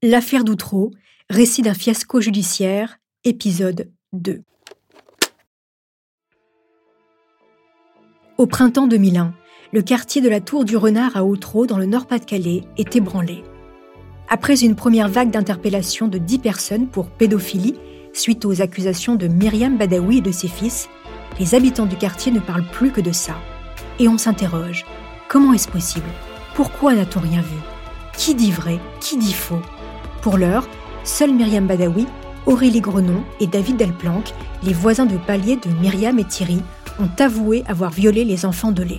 L'affaire d'Outreau, récit d'un fiasco judiciaire, épisode 2. Au printemps 2001, le quartier de la Tour du Renard à Outreau, dans le Nord-Pas-de-Calais, est ébranlé. Après une première vague d'interpellations de 10 personnes pour pédophilie, suite aux accusations de Myriam Badaoui et de ses fils, les habitants du quartier ne parlent plus que de ça. Et on s'interroge. Comment est-ce possible ? Pourquoi n'a-t-on rien vu ? Qui dit vrai ? Qui dit faux ? Pour l'heure, seuls Myriam Badaoui, Aurélie Grenon et David Delplanque, les voisins de palier de Myriam et Thierry, ont avoué avoir violé les enfants Delay.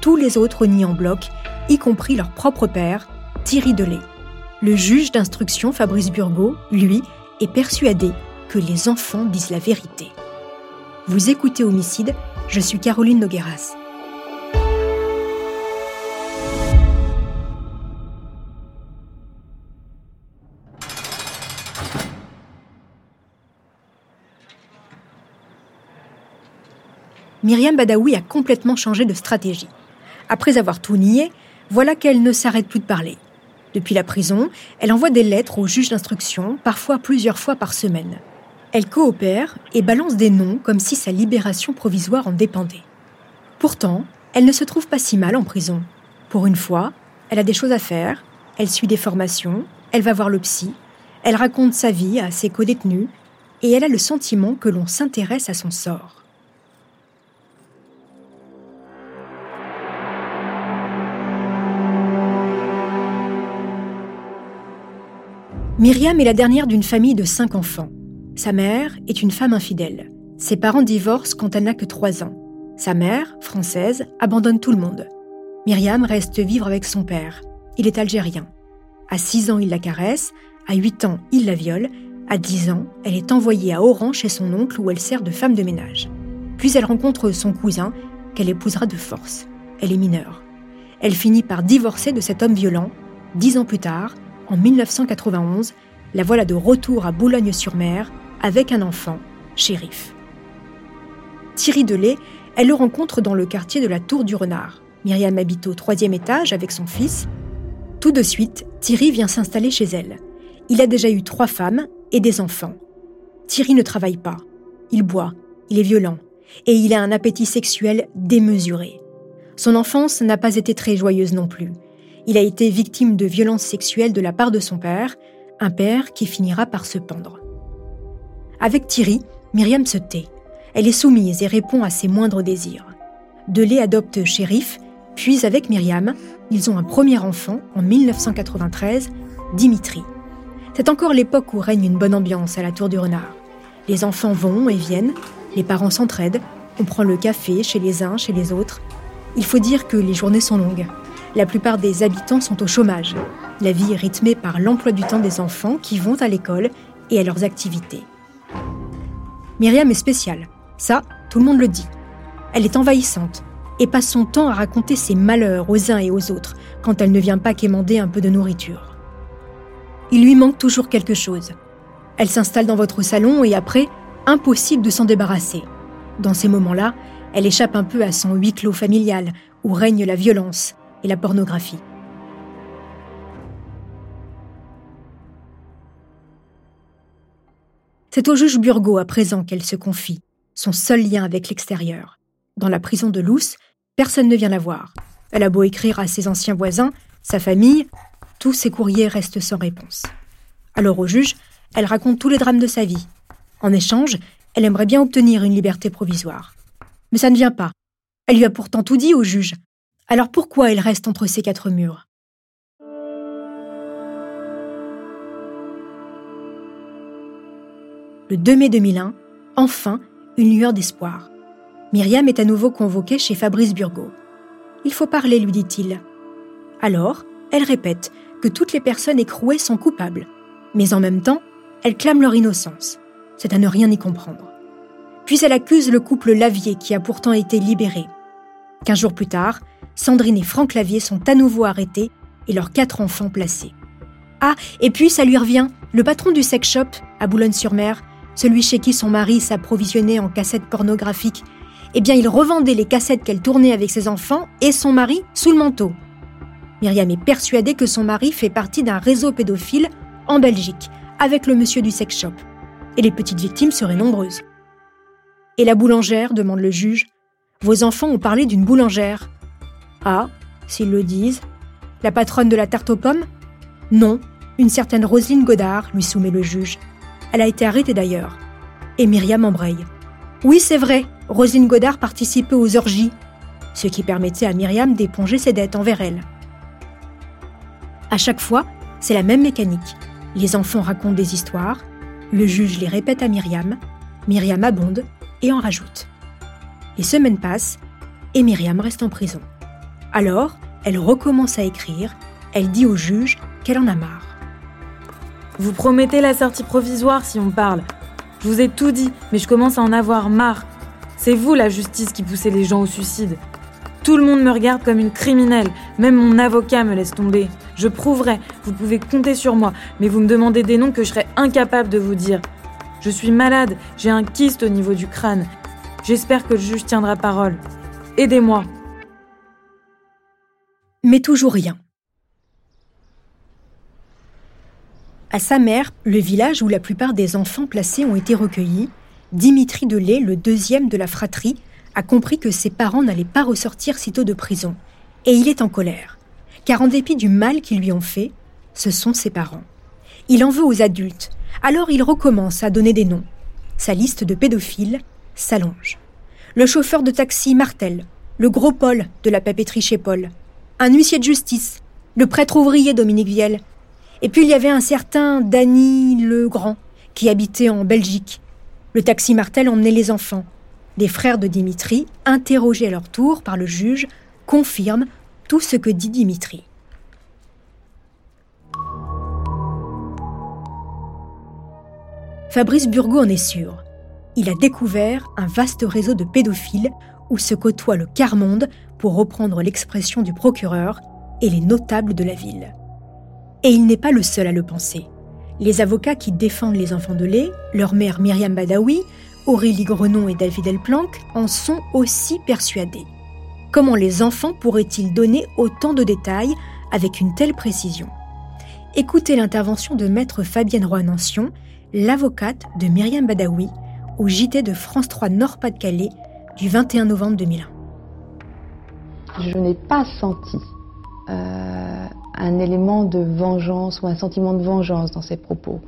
Tous les autres nient en bloc, y compris leur propre père, Thierry Delay. Le juge d'instruction, Fabrice Burgaud, lui, est persuadé que les enfants disent la vérité. Vous écoutez Homicide, je suis Caroline Nogueras. Myriam Badaoui a complètement changé de stratégie. Après avoir tout nié, voilà qu'elle ne s'arrête plus de parler. Depuis la prison, elle envoie des lettres au juge d'instruction, parfois plusieurs fois par semaine. Elle coopère et balance des noms comme si sa libération provisoire en dépendait. Pourtant, elle ne se trouve pas si mal en prison. Pour une fois, elle a des choses à faire, elle suit des formations, elle va voir le psy, elle raconte sa vie à ses codétenus et elle a le sentiment que l'on s'intéresse à son sort. Myriam est la dernière d'une famille de 5 enfants. Sa mère est une femme infidèle. Ses parents divorcent quand elle n'a que 3 ans. Sa mère, française, abandonne tout le monde. Myriam reste vivre avec son père. Il est algérien. À 6 ans, il la caresse. À 8 ans, il la viole. À 10 ans, elle est envoyée à Oran chez son oncle où elle sert de femme de ménage. Puis elle rencontre son cousin, qu'elle épousera de force. Elle est mineure. Elle finit par divorcer de cet homme violent. 10 ans plus tard, en 1991, la voilà de retour à Boulogne-sur-Mer avec un enfant, Chérif. Thierry Delay, elle le rencontre dans le quartier de la Tour du Renard. Myriam habite au 3e étage avec son fils. Tout de suite, Thierry vient s'installer chez elle. Il a déjà eu 3 femmes et des enfants. Thierry ne travaille pas. Il boit, il est violent et il a un appétit sexuel démesuré. Son enfance n'a pas été très joyeuse non plus. Il a été victime de violences sexuelles de la part de son père, un père qui finira par se pendre. Avec Thierry, Myriam se tait. Elle est soumise et répond à ses moindres désirs. Delay adopte Chérif, puis avec Myriam, ils ont un premier enfant en 1993, Dimitri. C'est encore l'époque où règne une bonne ambiance à la Tour du Renard. Les enfants vont et viennent, les parents s'entraident, on prend le café chez les uns, chez les autres. Il faut dire que les journées sont longues. La plupart des habitants sont au chômage. La vie est rythmée par l'emploi du temps des enfants qui vont à l'école et à leurs activités. Myriam est spéciale. Ça, tout le monde le dit. Elle est envahissante et passe son temps à raconter ses malheurs aux uns et aux autres quand elle ne vient pas quémander un peu de nourriture. Il lui manque toujours quelque chose. Elle s'installe dans votre salon et après, impossible de s'en débarrasser. Dans ces moments-là, elle échappe un peu à son huis clos familial où règne la violence et la pornographie. C'est au juge Burgaud à présent qu'elle se confie, son seul lien avec l'extérieur. Dans la prison de Lousse, personne ne vient la voir. Elle a beau écrire à ses anciens voisins, sa famille, tous ses courriers restent sans réponse. Alors au juge, elle raconte tous les drames de sa vie. En échange, elle aimerait bien obtenir une liberté provisoire. Mais ça ne vient pas. Elle lui a pourtant tout dit au juge. Alors pourquoi elle reste entre ces 4 murs ? Le 2 mai 2001, enfin, une lueur d'espoir. Myriam est à nouveau convoquée chez Fabrice Burgaud. « Il faut parler », lui dit-il. Alors, elle répète que toutes les personnes écrouées sont coupables. Mais en même temps, elle clame leur innocence. C'est à ne rien y comprendre. Puis elle accuse le couple Lavier qui a pourtant été libéré. 15 jours plus tard, Sandrine et Franck Lavier sont à nouveau arrêtés et leurs 4 enfants placés. Ah, et puis ça lui revient, le patron du sex shop à Boulogne-sur-Mer, celui chez qui son mari s'approvisionnait en cassettes pornographiques, eh bien il revendait les cassettes qu'elle tournait avec ses enfants et son mari sous le manteau. Myriam est persuadée que son mari fait partie d'un réseau pédophile en Belgique, avec le monsieur du sex shop. Et les petites victimes seraient nombreuses. Et la boulangère, demande le juge. Vos enfants ont parlé d'une boulangère. Ah, s'ils le disent. La patronne de la tarte aux pommes ? Non, une certaine Roselyne Godard, lui soumet le juge. Elle a été arrêtée d'ailleurs. Et Myriam embraye. Oui, c'est vrai, Roselyne Godard participait aux orgies, ce qui permettait à Myriam d'éponger ses dettes envers elle. À chaque fois, c'est la même mécanique. Les enfants racontent des histoires, le juge les répète à Myriam, Myriam abonde et en rajoute. Les semaines passent et Myriam reste en prison. Alors, elle recommence à écrire, elle dit au juge qu'elle en a marre. Vous promettez la sortie provisoire si on parle. Je vous ai tout dit, mais je commence à en avoir marre. C'est vous, la justice, qui poussez les gens au suicide. Tout le monde me regarde comme une criminelle. Même mon avocat me laisse tomber. Je prouverai, vous pouvez compter sur moi, mais vous me demandez des noms que je serais incapable de vous dire. Je suis malade, j'ai un kyste au niveau du crâne. J'espère que le juge tiendra parole. Aidez-moi. Mais toujours rien. À Samer, le village où la plupart des enfants placés ont été recueillis, Dimitri Delay, le deuxième de la fratrie, a compris que ses parents n'allaient pas ressortir sitôt de prison. Et il est en colère, car en dépit du mal qu'ils lui ont fait, ce sont ses parents. Il en veut aux adultes, alors il recommence à donner des noms. Sa liste de pédophiles s'allonge. Le chauffeur de taxi Martel, le gros Paul de la papeterie chez Paul, un huissier de justice, le prêtre ouvrier Dominique Vielle. Et puis il y avait un certain Daniel Legrand qui habitait en Belgique. Le taxi Martel emmenait les enfants. Les frères de Dimitri, interrogés à leur tour par le juge, confirment tout ce que dit Dimitri. Fabrice Burgaud en est sûr. Il a découvert un vaste réseau de pédophiles où se côtoient le quart monde, pour reprendre l'expression du procureur, et les notables de la ville. Et il n'est pas le seul à le penser. Les avocats qui défendent les enfants de lait, leur mère Myriam Badaoui, Aurélie Grenon et David Delplanque en sont aussi persuadés. Comment les enfants pourraient-ils donner autant de détails avec une telle précision ? Écoutez l'intervention de maître Fabienne Roynançon, l'avocate de Myriam Badaoui, au JT de France 3 Nord-Pas-de-Calais du 21 novembre 2001. Je n'ai pas senti un élément de vengeance ou un sentiment de vengeance dans ses propos.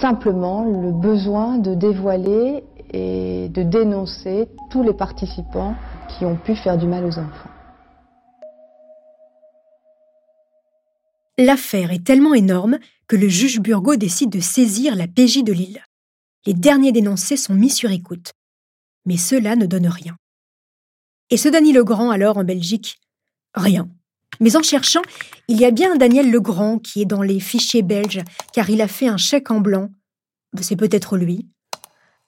Simplement le besoin de dévoiler et de dénoncer tous les participants qui ont pu faire du mal aux enfants. L'affaire est tellement énorme que le juge Burgaud décide de saisir la PJ de Lille. Les derniers dénoncés sont mis sur écoute. Mais cela ne donne rien. Et ce Daniel Legrand alors en Belgique ? Rien. Mais en cherchant, il y a bien un Daniel Legrand qui est dans les fichiers belges, car il a fait un chèque en blanc. C'est peut-être lui.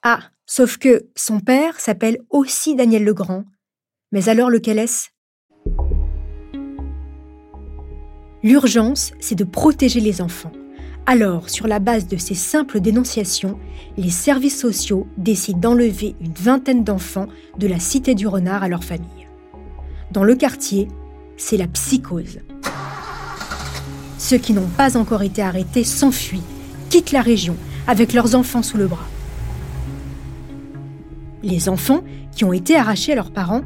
Ah, sauf que son père s'appelle aussi Daniel Legrand. Mais alors lequel est-ce ? L'urgence, c'est de protéger les enfants. Alors, sur la base de ces simples dénonciations, les services sociaux décident d'enlever une vingtaine d'enfants de la cité du Renard à leur famille. Dans le quartier, c'est la psychose. Ceux qui n'ont pas encore été arrêtés s'enfuient, quittent la région, avec leurs enfants sous le bras. Les enfants, qui ont été arrachés à leurs parents,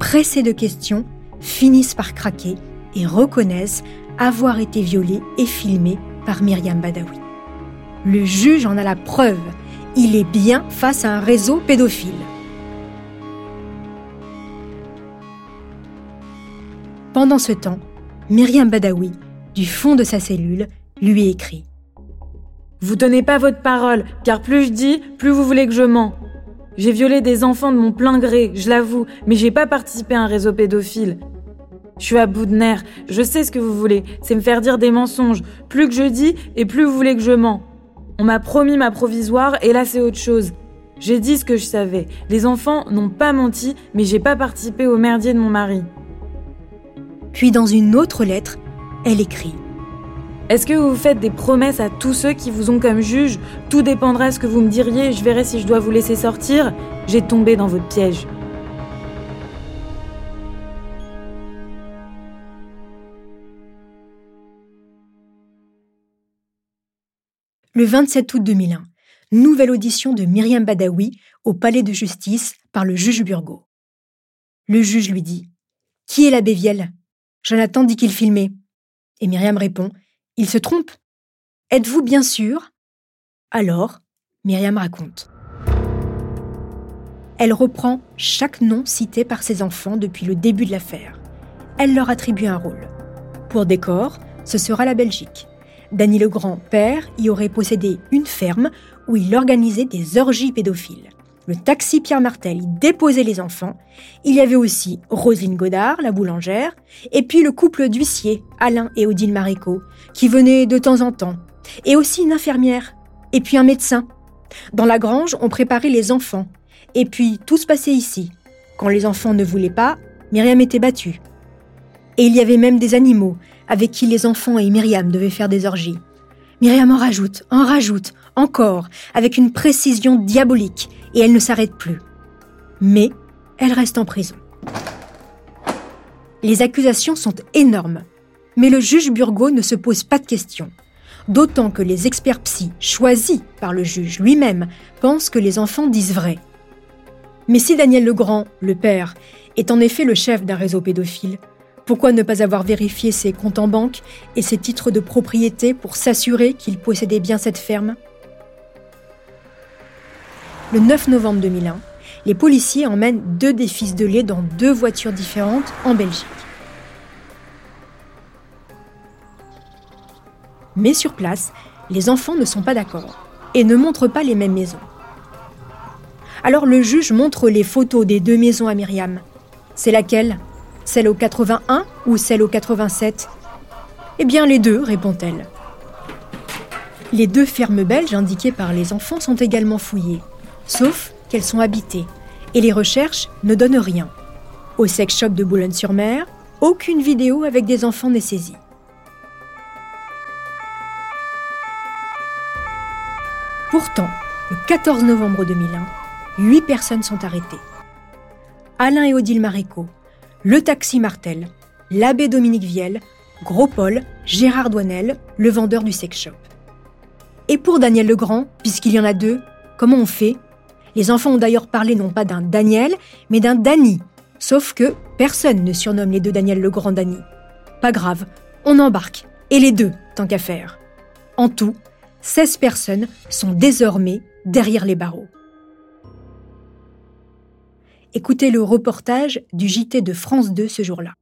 pressés de questions, finissent par craquer et reconnaissent avoir été violés et filmés par Myriam Badaoui. Le juge en a la preuve. Il est bien face à un réseau pédophile. Pendant ce temps, Myriam Badaoui, du fond de sa cellule, lui écrit « Vous tenez pas votre parole, car plus je dis, plus vous voulez que je mens. J'ai violé des enfants de mon plein gré, je l'avoue, mais j'ai pas participé à un réseau pédophile. Je suis à bout de nerfs, je sais ce que vous voulez, c'est me faire dire des mensonges. Plus que je dis, et plus vous voulez que je mens. On m'a promis ma provisoire, et là c'est autre chose. J'ai dit ce que je savais. Les enfants n'ont pas menti, mais j'ai pas participé au merdier de mon mari. » Puis dans une autre lettre, elle écrit « Est-ce que vous faites des promesses à tous ceux qui vous ont comme juge ? Tout dépendra de ce que vous me diriez, je verrai si je dois vous laisser sortir. J'ai tombé dans votre piège. » Le 27 août 2001, nouvelle audition de Myriam Badaoui au palais de justice par le juge Burgaud. Le juge lui dit « Qui est l'abbé Vielle ? Jonathan dit qu'il filmait. » Et Myriam répond « Il se trompe. Êtes-vous bien sûr ?» Alors, Myriam raconte. Elle reprend chaque nom cité par ses enfants depuis le début de l'affaire. Elle leur attribue un rôle. Pour décor, ce sera la Belgique. Daniel Legrand, père, y aurait possédé une ferme où il organisait des orgies pédophiles. Le taxi Pierre Martel y déposait les enfants. Il y avait aussi Roselyne Godard, la boulangère, et puis le couple d'huissiers, Alain et Odile Marécaud, qui venaient de temps en temps. Et aussi une infirmière, et puis un médecin. Dans la grange, on préparait les enfants. Et puis, tout se passait ici. Quand les enfants ne voulaient pas, Myriam était battue. Et il y avait même des animaux, avec qui les enfants et Myriam devaient faire des orgies. Myriam en rajoute, encore, avec une précision diabolique, et elle ne s'arrête plus. Mais elle reste en prison. Les accusations sont énormes, mais le juge Burgaud ne se pose pas de questions. D'autant que les experts psy choisis par le juge lui-même pensent que les enfants disent vrai. Mais si Daniel Legrand, le père, est en effet le chef d'un réseau pédophile, pourquoi ne pas avoir vérifié ses comptes en banque et ses titres de propriété pour s'assurer qu'il possédait bien cette ferme ? Le 9 novembre 2001, les policiers emmènent deux des fils de lait dans deux voitures différentes en Belgique. Mais sur place, les enfants ne sont pas d'accord et ne montrent pas les mêmes maisons. Alors le juge montre les photos des deux maisons à Myriam. C'est laquelle ? Celle au 81 ou celle au 87 ? Eh bien les deux, répond-elle. Les deux fermes belges indiquées par les enfants sont également fouillées, sauf qu'elles sont habitées, et les recherches ne donnent rien. Au sex shop de Boulogne-sur-Mer, aucune vidéo avec des enfants n'est saisie. Pourtant, le 14 novembre 2001, 8 personnes sont arrêtées. Alain et Odile Marécaud, le taxi Martel, l'abbé Dominique Vielle, Gros Paul, Gérard Douanel, le vendeur du sex shop. Et pour Daniel Legrand, puisqu'il y en a deux, comment on fait ? Les enfants ont d'ailleurs parlé non pas d'un Daniel, mais d'un Dany. Sauf que personne ne surnomme les deux Daniel Legrand Dany. Pas grave, on embarque, et les deux, tant qu'à faire. En tout, 16 personnes sont désormais derrière les barreaux. Écoutez le reportage du JT de France 2 ce jour-là.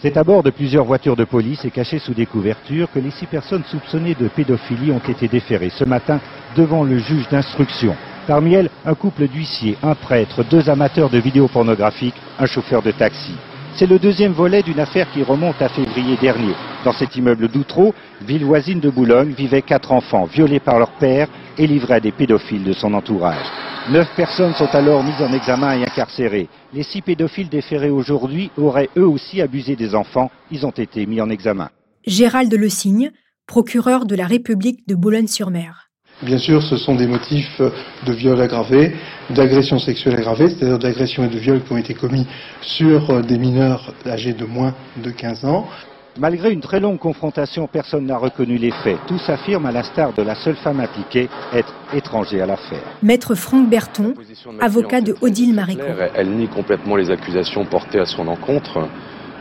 C'est à bord de plusieurs voitures de police et cachées sous des couvertures que les 6 personnes soupçonnées de pédophilie ont été déférées ce matin devant le juge d'instruction. Parmi elles, un couple d'huissiers, un prêtre, 2 amateurs de vidéos pornographiques, un chauffeur de taxi. C'est le deuxième volet d'une affaire qui remonte à février dernier. Dans cet immeuble d'Outreau, ville voisine de Boulogne, vivaient 4 enfants violés par leur père et livrés à des pédophiles de son entourage. 9 personnes sont alors mises en examen et incarcérées. Les 6 pédophiles déférés aujourd'hui auraient eux aussi abusé des enfants. Ils ont été mis en examen. Gérald Le Signe, procureur de la République de Boulogne-sur-Mer. Bien sûr, ce sont des motifs de viol aggravé, d'agression sexuelle aggravée, c'est-à-dire d'agression et de viol qui ont été commis sur des mineurs âgés de moins de 15 ans. Malgré une très longue confrontation, personne n'a reconnu les faits. Tous affirment, à l'instar de la seule femme impliquée, être étranger à l'affaire. Maître Franck Berton, avocat de Odile Marécaud. Elle nie complètement les accusations portées à son encontre.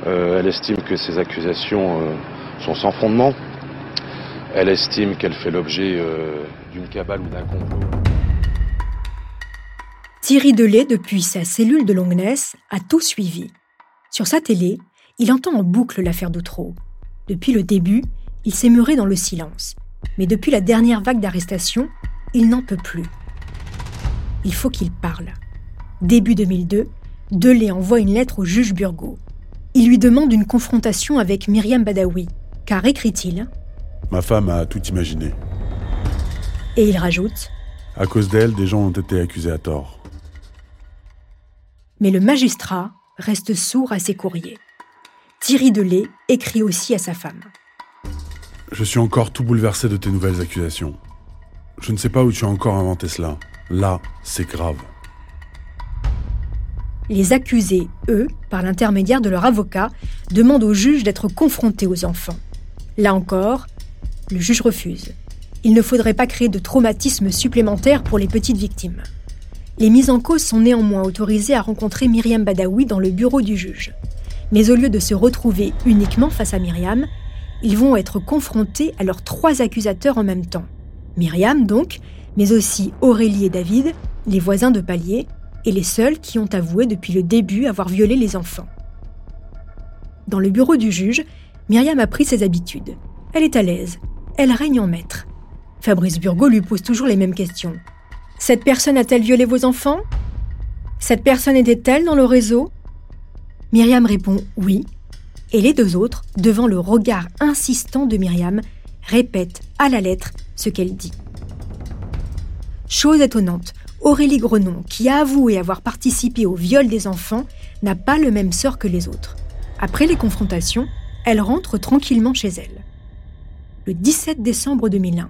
Elle estime que ces accusations sont sans fondement. Elle estime qu'elle fait l'objet d'une cabale ou d'un complot. Thierry Delay, depuis sa cellule de Longuenesse, a tout suivi. Sur sa télé, il entend en boucle l'affaire d'Outreau. Depuis le début, il s'est muré dans le silence. Mais depuis la dernière vague d'arrestations, il n'en peut plus. Il faut qu'il parle. Début 2002, Delay envoie une lettre au juge Burgaud. Il lui demande une confrontation avec Myriam Badaoui, car, écrit-il, ma femme a tout imaginé. Et il rajoute, à cause d'elle, des gens ont été accusés à tort. Mais le magistrat reste sourd à ses courriers. Thierry Delay écrit aussi à sa femme. Je suis encore tout bouleversé de tes nouvelles accusations. Je ne sais pas où tu as encore inventé cela. Là, c'est grave. Les accusés, eux, par l'intermédiaire de leur avocat, demandent au juge d'être confronté aux enfants. Là encore, le juge refuse. Il ne faudrait pas créer de traumatisme supplémentaire pour les petites victimes. Les mises en cause sont néanmoins autorisées à rencontrer Myriam Badaoui dans le bureau du juge. Mais au lieu de se retrouver uniquement face à Myriam, ils vont être confrontés à leurs trois accusateurs en même temps. Myriam donc, mais aussi Aurélie et David, les voisins de palier, et les seuls qui ont avoué depuis le début avoir violé les enfants. Dans le bureau du juge, Myriam a pris ses habitudes. Elle est à l'aise. Elle règne en maître. Fabrice Burgaud lui pose toujours les mêmes questions. « Cette personne a-t-elle violé vos enfants ? Cette personne était-elle dans le réseau ?» Myriam répond « oui ». Et les deux autres, devant le regard insistant de Myriam, répètent à la lettre ce qu'elle dit. Chose étonnante, Aurélie Grenon, qui a avoué avoir participé au viol des enfants, n'a pas le même sort que les autres. Après les confrontations, elle rentre tranquillement chez elle. Le 17 décembre 2001,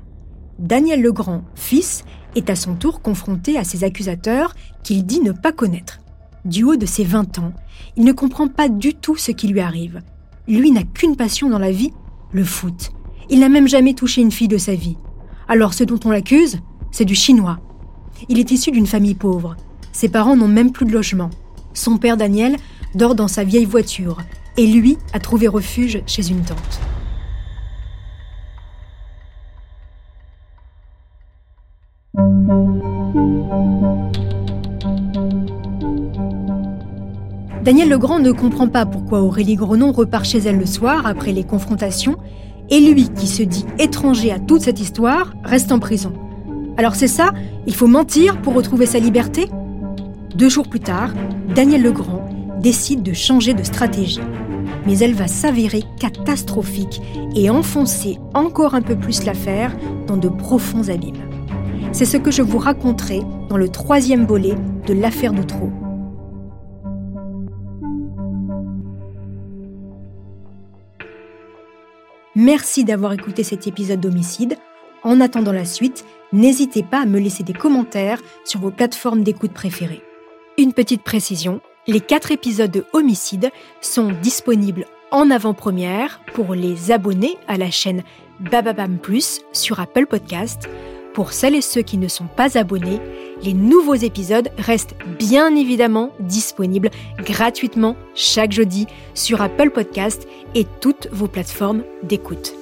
Daniel Legrand, fils, est à son tour confronté à ses accusateurs qu'il dit ne pas connaître. Du haut de ses 20 ans, il ne comprend pas du tout ce qui lui arrive. Lui n'a qu'une passion dans la vie, le foot. Il n'a même jamais touché une fille de sa vie. Alors ce dont on l'accuse, c'est du chinois. Il est issu d'une famille pauvre. Ses parents n'ont même plus de logement. Son père Daniel dort dans sa vieille voiture et lui a trouvé refuge chez une tante. Daniel Legrand ne comprend pas pourquoi Aurélie Grenon repart chez elle le soir après les confrontations et lui, qui se dit étranger à toute cette histoire, reste en prison. Alors c'est ça, il faut mentir pour retrouver sa liberté ? 2 jours plus tard, Daniel Legrand décide de changer de stratégie. Mais elle va s'avérer catastrophique et enfoncer encore un peu plus l'affaire dans de profonds abîmes. C'est ce que je vous raconterai dans le 3e volet de l'affaire d'Outreau. Merci d'avoir écouté cet épisode d'Homicide. En attendant la suite, n'hésitez pas à me laisser des commentaires sur vos plateformes d'écoute préférées. Une petite précision, les 4 épisodes de Homicide sont disponibles en avant-première pour les abonnés à la chaîne Bababam Plus sur Apple Podcasts. Pour celles et ceux qui ne sont pas abonnés, les nouveaux épisodes restent bien évidemment disponibles gratuitement chaque jeudi sur Apple Podcasts et toutes vos plateformes d'écoute.